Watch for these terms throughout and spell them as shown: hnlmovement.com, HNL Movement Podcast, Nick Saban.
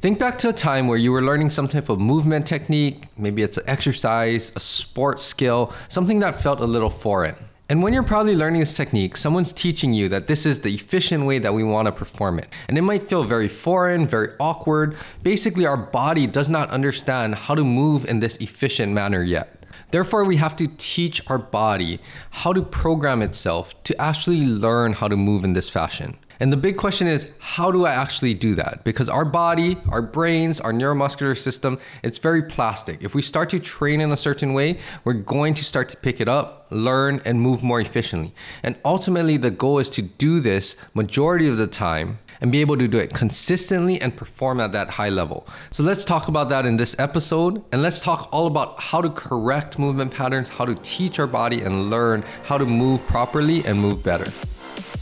Think back to a time where you were learning some type of movement technique, maybe it's an exercise, a sport skill, something that felt a little foreign. And when you're probably learning this technique, someone's teaching you that this is the efficient way that we want to perform it. And it might feel very foreign, very awkward. Basically, our body does not understand how to move in this efficient manner yet. Therefore, we have to teach our body how to program itself to actually learn how to move in this fashion. And the big question is, how do I actually do that? Because our body, our brains, our neuromuscular system, it's very plastic. If we start to train in a certain way, we're going to start to pick it up, learn, and move more efficiently. And ultimately, the goal is to do this majority of the time and be able to do it consistently and perform at that high level. So let's talk about that in this episode, and let's talk all about how to correct movement patterns, how to teach our body and learn how to move properly and move better.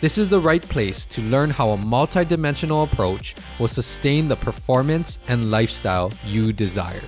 This is the right place to learn how a multidimensional approach will sustain the performance and lifestyle you desire.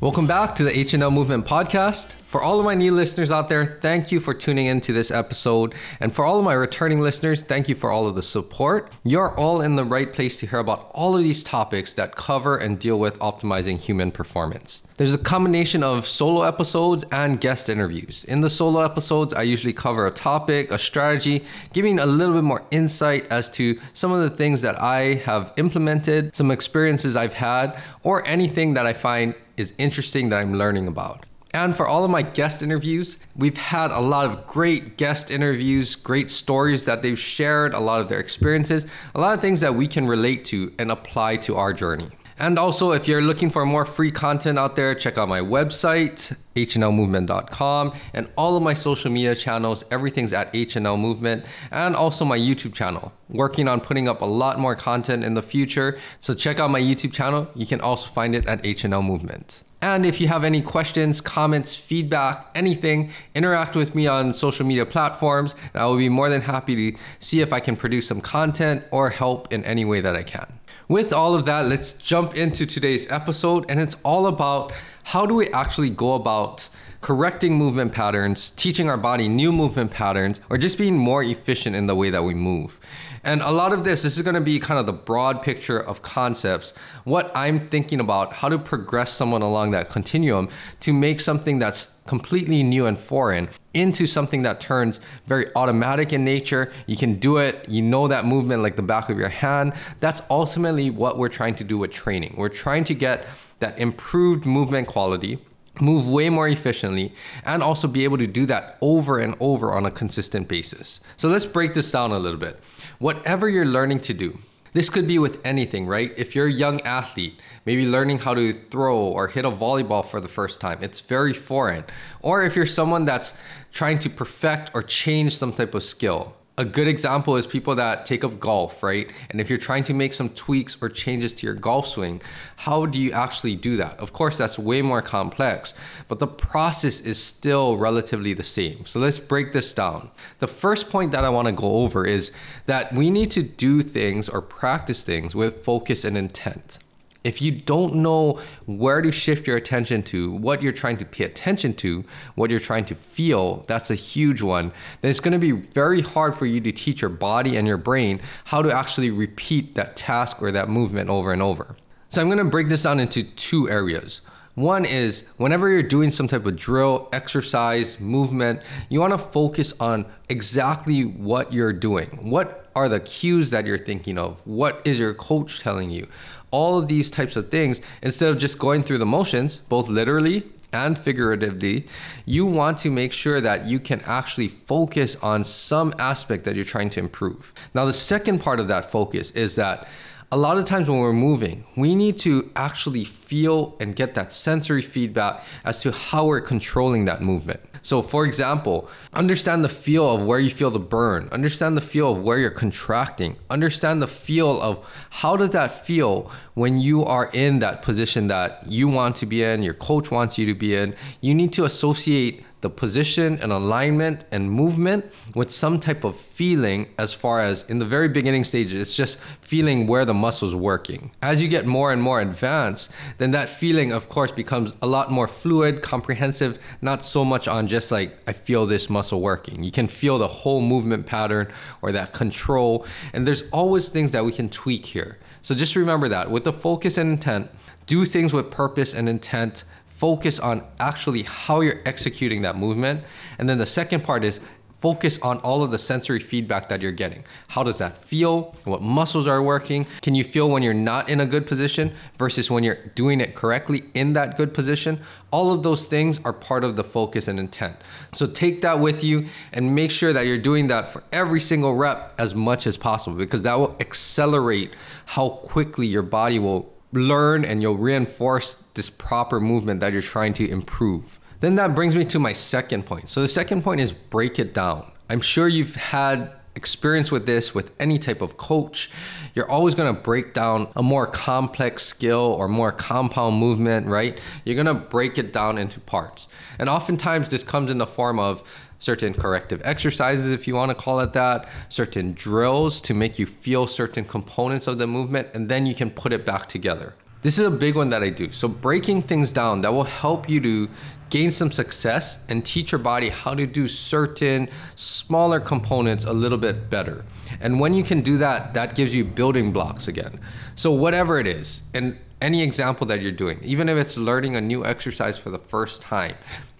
Welcome back to the HNL Movement Podcast. For all of my new listeners out there, thank you for tuning into this episode. And for all of my returning listeners, thank you for all of the support. You're all in the right place to hear about all of these topics that cover and deal with optimizing human performance. There's a combination of solo episodes and guest interviews. In the solo episodes, I usually cover a topic, a strategy, giving a little bit more insight as to some of the things that I have implemented, some experiences I've had, or anything that I find is interesting that I'm learning about. And for all of my guest interviews, we've had a lot of great guest interviews, great stories that they've shared, a lot of their experiences, a lot of things that we can relate to and apply to our journey. And also, if you're looking for more free content out there, check out my website, hnlmovement.com, and all of my social media channels. Everything's at HNL Movement, and also my YouTube channel. Working on putting up a lot more content in the future, so check out my YouTube channel. You can also find it at HNL Movement. And if you have any questions, comments, feedback, anything, interact with me on social media platforms, and I will be more than happy to see if I can produce some content or help in any way that I can. With all of that, let's jump into today's episode, and it's all about how do we actually go about correcting movement patterns, teaching our body new movement patterns, or just being more efficient in the way that we move. And a lot of this is going to be kind of the broad picture of concepts, what I'm thinking about, how to progress someone along that continuum to make something that's completely new and foreign into something that turns very automatic in nature. You can do it, you know that movement like the back of your hand. That's ultimately what we're trying to do with training. We're trying to get that improved movement quality, move way more efficiently, and also be able to do that over and over on a consistent basis. So let's break this down a little bit. Whatever you're learning to do, this could be with anything, right? If you're a young athlete, maybe learning how to throw or hit a volleyball for the first time, it's very foreign. Or if you're someone that's trying to perfect or change some type of skill. A good example is people that take up golf, right? And if you're trying to make some tweaks or changes to your golf swing, how do you actually do that? Of course, that's way more complex, but the process is still relatively the same. So let's break this down. The first point that I want to go over is that we need to do things or practice things with focus and intent. If you don't know where to shift your attention to, what you're trying to pay attention to, what you're trying to feel, that's a huge one, then it's going to be very hard for you to teach your body and your brain how to actually repeat that task or that movement over and over. So I'm going to break this down into two areas. One is whenever you're doing some type of drill, exercise, movement, you want to focus on exactly what you're doing. What are the cues that you're thinking of? What is your coach telling you? All of these types of things, instead of just going through the motions, both literally and figuratively, you want to make sure that you can actually focus on some aspect that you're trying to improve. Now, the second part of that focus is that a lot of times when we're moving, we need to actually feel and get that sensory feedback as to how we're controlling that movement. So for example, understand the feel of where you feel the burn, understand the feel of where you're contracting, understand the feel of how does that feel when you are in that position that you want to be in, your coach wants you to be in. You need to associate the position and alignment and movement with some type of feeling, as far as in the very beginning stages, it's just feeling where the muscle's working. As you get more and more advanced, then that feeling of course becomes a lot more fluid, comprehensive, not so much on just like, I feel this muscle working. You can feel the whole movement pattern or that control. And there's always things that we can tweak here. So just remember that with the focus and intent, do things with purpose and intent. Focus on actually how you're executing that movement. And then the second part is focus on all of the sensory feedback that you're getting. How does that feel? What muscles are working? Can you feel when you're not in a good position versus when you're doing it correctly in that good position? All of those things are part of the focus and intent. So take that with you and make sure that you're doing that for every single rep as much as possible, because that will accelerate how quickly your body will learn and you'll reinforce this proper movement that you're trying to improve. Then that brings me to my second point. So the second point is break it down. I'm sure you've had experience with this with any type of coach. You're always going to break down a more complex skill or more compound movement, right? You're going to break it down into parts. And oftentimes this comes in the form of certain corrective exercises, if you want to call it that, certain drills to make you feel certain components of the movement, and then you can put it back together. This is a big one that I do. So breaking things down, that will help you to gain some success and teach your body how to do certain smaller components a little bit better. And when you can do that, that gives you building blocks again. So whatever it is, and any example that you're doing, even if it's learning a new exercise for the first time,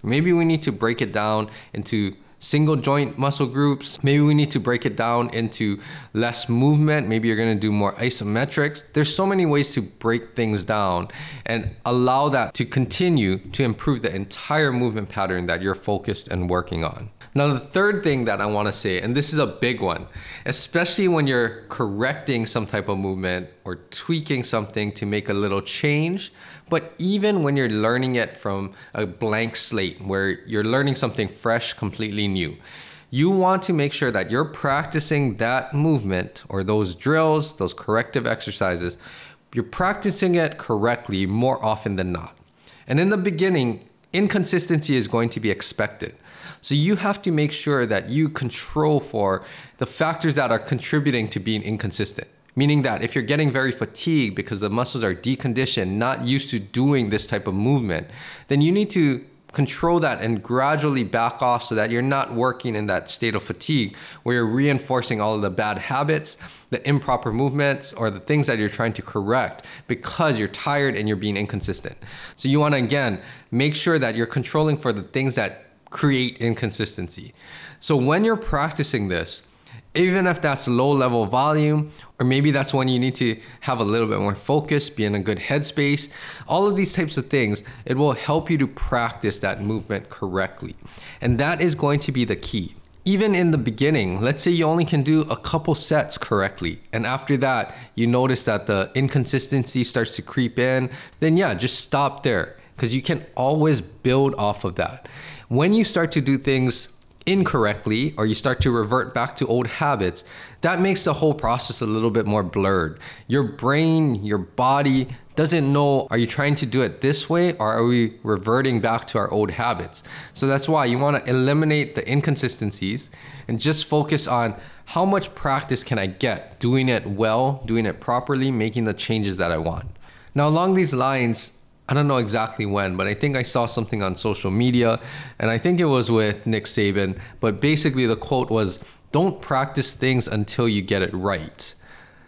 maybe we need to break it down into single joint muscle groups. Maybe we need to break it down into less movement. Maybe you're going to do more isometrics. There's so many ways to break things down and allow that to continue to improve the entire movement pattern that you're focused and working on. Now, the third thing that I want to say, and this is a big one, especially when you're correcting some type of movement or tweaking something to make a little change, but even when you're learning it from a blank slate where you're learning something fresh, completely new, you want to make sure that you're practicing that movement or those drills, those corrective exercises, you're practicing it correctly more often than not. And in the beginning, inconsistency is going to be expected. So you have to make sure that you control for the factors that are contributing to being inconsistent. Meaning that if you're getting very fatigued because the muscles are deconditioned, not used to doing this type of movement, then you need to control that and gradually back off so that you're not working in that state of fatigue where you're reinforcing all of the bad habits, the improper movements, or the things that you're trying to correct because you're tired and you're being inconsistent. So you want to, again, make sure that you're controlling for the things that create inconsistency. So when you're practicing this, even if that's low level volume, or maybe that's when you need to have a little bit more focus, be in a good headspace, all of these types of things, it will help you to practice that movement correctly. And that is going to be the key. Even in the beginning, let's say you only can do a couple sets correctly, and after that, you notice that the inconsistency starts to creep in, then yeah, just stop there, because you can always build off of that. When you start to do things incorrectly, or you start to revert back to old habits, that makes the whole process a little bit more blurred. Your brain, your body doesn't know, are you trying to do it this way, or are we reverting back to our old habits? So that's why you want to eliminate the inconsistencies and just focus on how much practice can I get doing it well, doing it properly, making the changes that I want. Now, along these lines, I don't know exactly when, but I think I saw something on social media, and I think it was with Nick Saban, but basically the quote was, don't practice things until you get it right.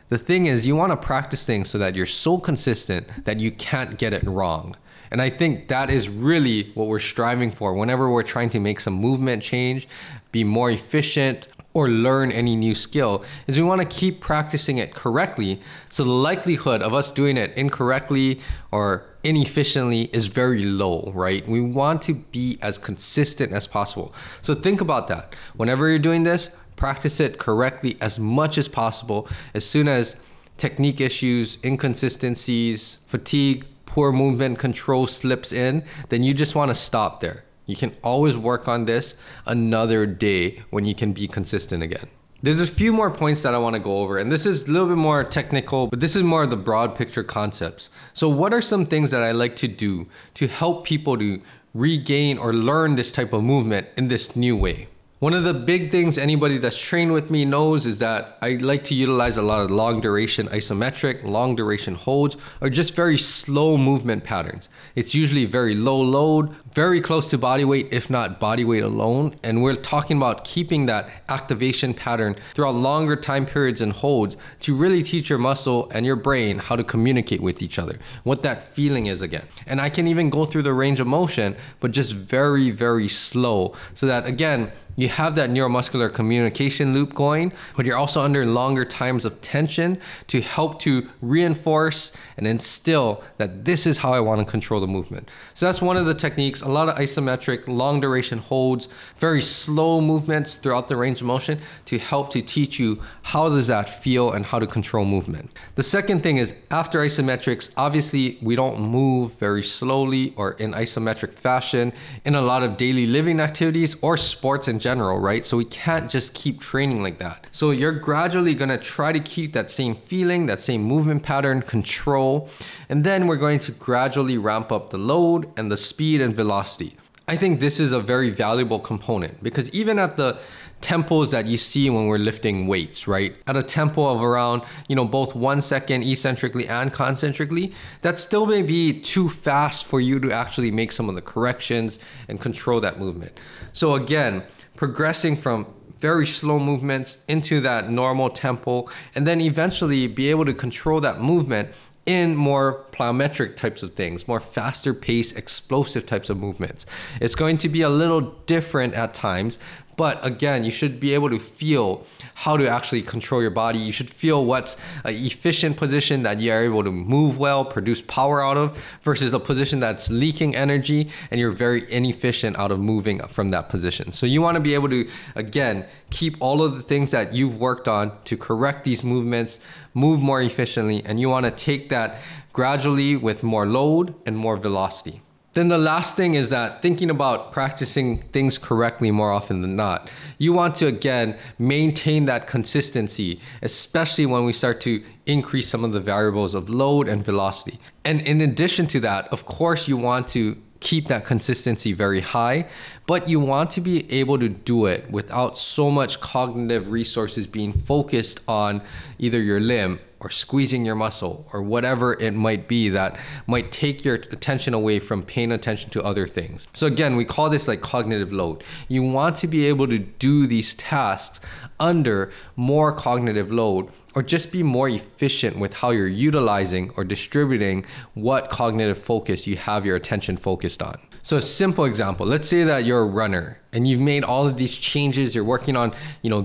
The thing is, you want to practice things so that you're so consistent that you can't get it wrong. And I think that is really what we're striving for whenever we're trying to make some movement change, be more efficient, or learn any new skill, is we want to keep practicing it correctly. So the likelihood of us doing it incorrectly or inefficiently is very low, right? We want to be as consistent as possible. So think about that. Whenever you're doing this, practice it correctly as much as possible. As soon as technique issues, inconsistencies, fatigue, poor movement control slips in, then you just want to stop there. You can always work on this another day when you can be consistent again. There's a few more points that I want to go over, and this is a little bit more technical, but this is more of the broad picture concepts. So what are some things that I like to do to help people to regain or learn this type of movement in this new way? One of the big things anybody that's trained with me knows is that I like to utilize a lot of long duration isometric, long duration holds, or just very slow movement patterns. It's usually very low load, very close to body weight, if not body weight alone. And we're talking about keeping that activation pattern throughout longer time periods and holds to really teach your muscle and your brain how to communicate with each other, what that feeling is again. And I can even go through the range of motion, but just very, very slow, so that again, you have that neuromuscular communication loop going, but you're also under longer times of tension to help to reinforce and instill that this is how I want to control the movement. So that's one of the techniques, a lot of isometric, long duration holds, very slow movements throughout the range of motion to help to teach you how does that feel and how to control movement. The second thing is after isometrics, obviously we don't move very slowly or in isometric fashion in a lot of daily living activities or sports in general, right? So we can't just keep training like that. So you're gradually going to try to keep that same feeling, that same movement pattern, control, and then we're going to gradually ramp up the load and the speed and velocity. I think this is a very valuable component because even at the tempos that you see when we're lifting weights, right? At a tempo of around, both 1 second eccentrically and concentrically, that still may be too fast for you to actually make some of the corrections and control that movement. So again, progressing from very slow movements into that normal tempo, and then eventually be able to control that movement in more plyometric types of things, more faster paced, explosive types of movements. It's going to be a little different at times, but again, you should be able to feel how to actually control your body. You should feel what's an efficient position that you are able to move well, produce power out of, versus a position that's leaking energy and you're very inefficient out of moving from that position. So you want to be able to, again, keep all of the things that you've worked on to correct these movements, move more efficiently, and you want to take that gradually with more load and more velocity. Then the last thing is that thinking about practicing things correctly more often than not. You want to, again, maintain that consistency, especially when we start to increase some of the variables of load and velocity. And in addition to that, of course, you want to keep that consistency very high, but you want to be able to do it without so much cognitive resources being focused on either your limb or squeezing your muscle or whatever it might be that might take your attention away from paying attention to other things. So again, we call this like cognitive load. You want to be able to do these tasks under more cognitive load, or just be more efficient with how you're utilizing or distributing what cognitive focus you have your attention focused on. So a simple example, let's say that you're a runner and you've made all of these changes. You're working on,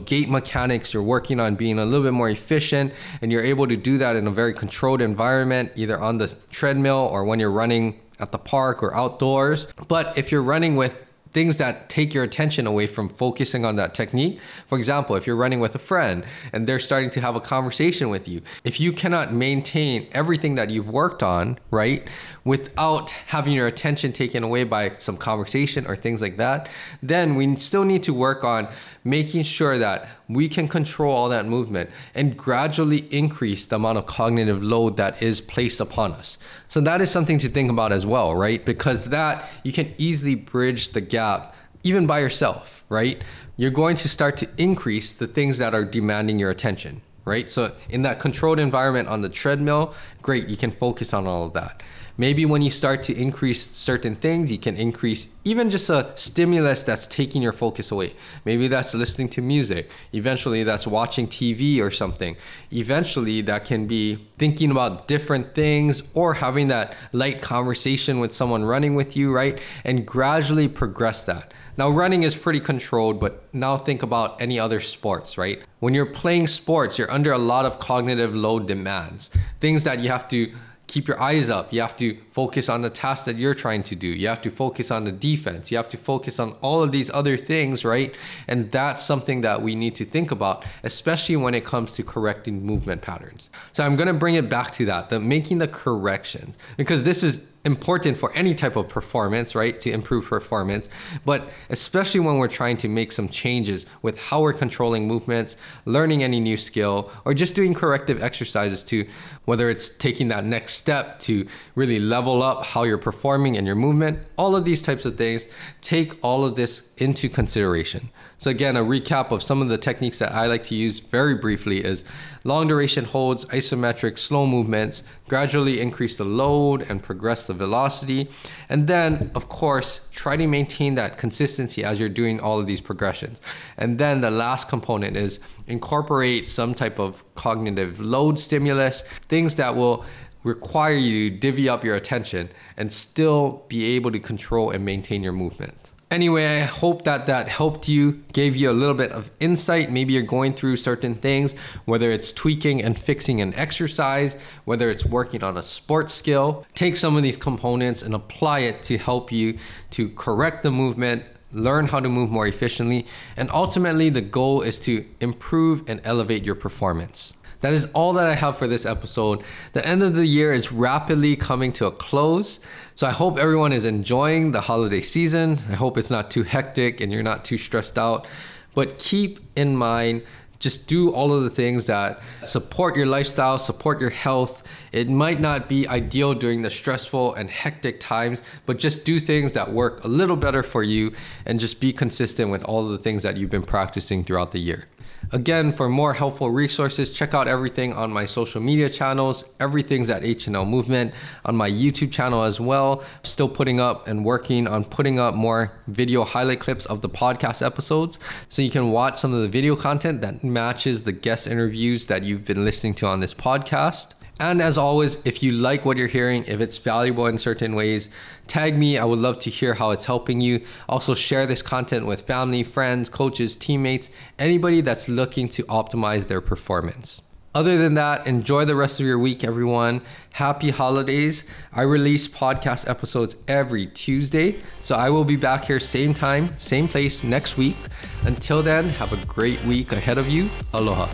gait mechanics, you're working on being a little bit more efficient, and you're able to do that in a very controlled environment, either on the treadmill or when you're running at the park or outdoors. But if you're running with things that take your attention away from focusing on that technique. For example, if you're running with a friend and they're starting to have a conversation with you, if you cannot maintain everything that you've worked on, right, without having your attention taken away by some conversation or things like that, then we still need to work on making sure that we can control all that movement and gradually increase the amount of cognitive load that is placed upon us. So that is something to think about as well, right? Because that you can easily bridge the gap even by yourself, right? You're going to start to increase the things that are demanding your attention, right? So in that controlled environment on the treadmill, great, you can focus on all of that. Maybe when you start to increase certain things, you can increase even just a stimulus that's taking your focus away. Maybe that's listening to music. Eventually that's watching TV or something. Eventually that can be thinking about different things or having that light conversation with someone running with you, right? And gradually progress that. Now running is pretty controlled, but now think about any other sports, right? When you're playing sports, you're under a lot of cognitive load demands, things that you have to keep your eyes up. You have to focus on the task that you're trying to do. You have to focus on the defense. You have to focus on all of these other things, right? And that's something that we need to think about, especially when it comes to correcting movement patterns. So I'm going to bring it back to that, the making the corrections, because this is important for any type of performance, right? To improve performance, but especially when we're trying to make some changes with how we're controlling movements, learning any new skill, or just doing corrective exercises to, whether it's taking that next step to really level up how you're performing in your movement, all of these types of things, take all of this into consideration. So again, a recap of some of the techniques that I like to use very briefly is long duration holds, isometric, slow movements, gradually increase the load and progress the velocity. And then of course, try to maintain that consistency as you're doing all of these progressions. And then the last component is incorporate some type of cognitive load stimulus, things that will require you to divvy up your attention and still be able to control and maintain your movement. Anyway, I hope that helped you, gave you a little bit of insight. Maybe you're going through certain things, whether it's tweaking and fixing an exercise, whether it's working on a sports skill. Take some of these components and apply it to help you to correct the movement, learn how to move more efficiently, and ultimately the goal is to improve and elevate your performance. That is all that I have for this episode. The end of the year is rapidly coming to a close. So I hope everyone is enjoying the holiday season. I hope it's not too hectic and you're not too stressed out. But keep in mind, just do all of the things that support your lifestyle, support your health. It might not be ideal during the stressful and hectic times, but just do things that work a little better for you and just be consistent with all of the things that you've been practicing throughout the year. Again, for more helpful resources, check out everything on my social media channels. Everything's at HNL Movement, on my YouTube channel as well. Still putting up and working on putting up more video highlight clips of the podcast episodes, so you can watch some of the video content that matches the guest interviews that you've been listening to on this podcast. And as always, if you like what you're hearing, if it's valuable in certain ways, tag me. I would love to hear how it's helping you. Also share this content with family, friends, coaches, teammates, anybody that's looking to optimize their performance. Other than that, enjoy the rest of your week, everyone. Happy holidays. I release podcast episodes every Tuesday, so I will be back here same time, same place next week. Until then, have a great week ahead of you. Aloha.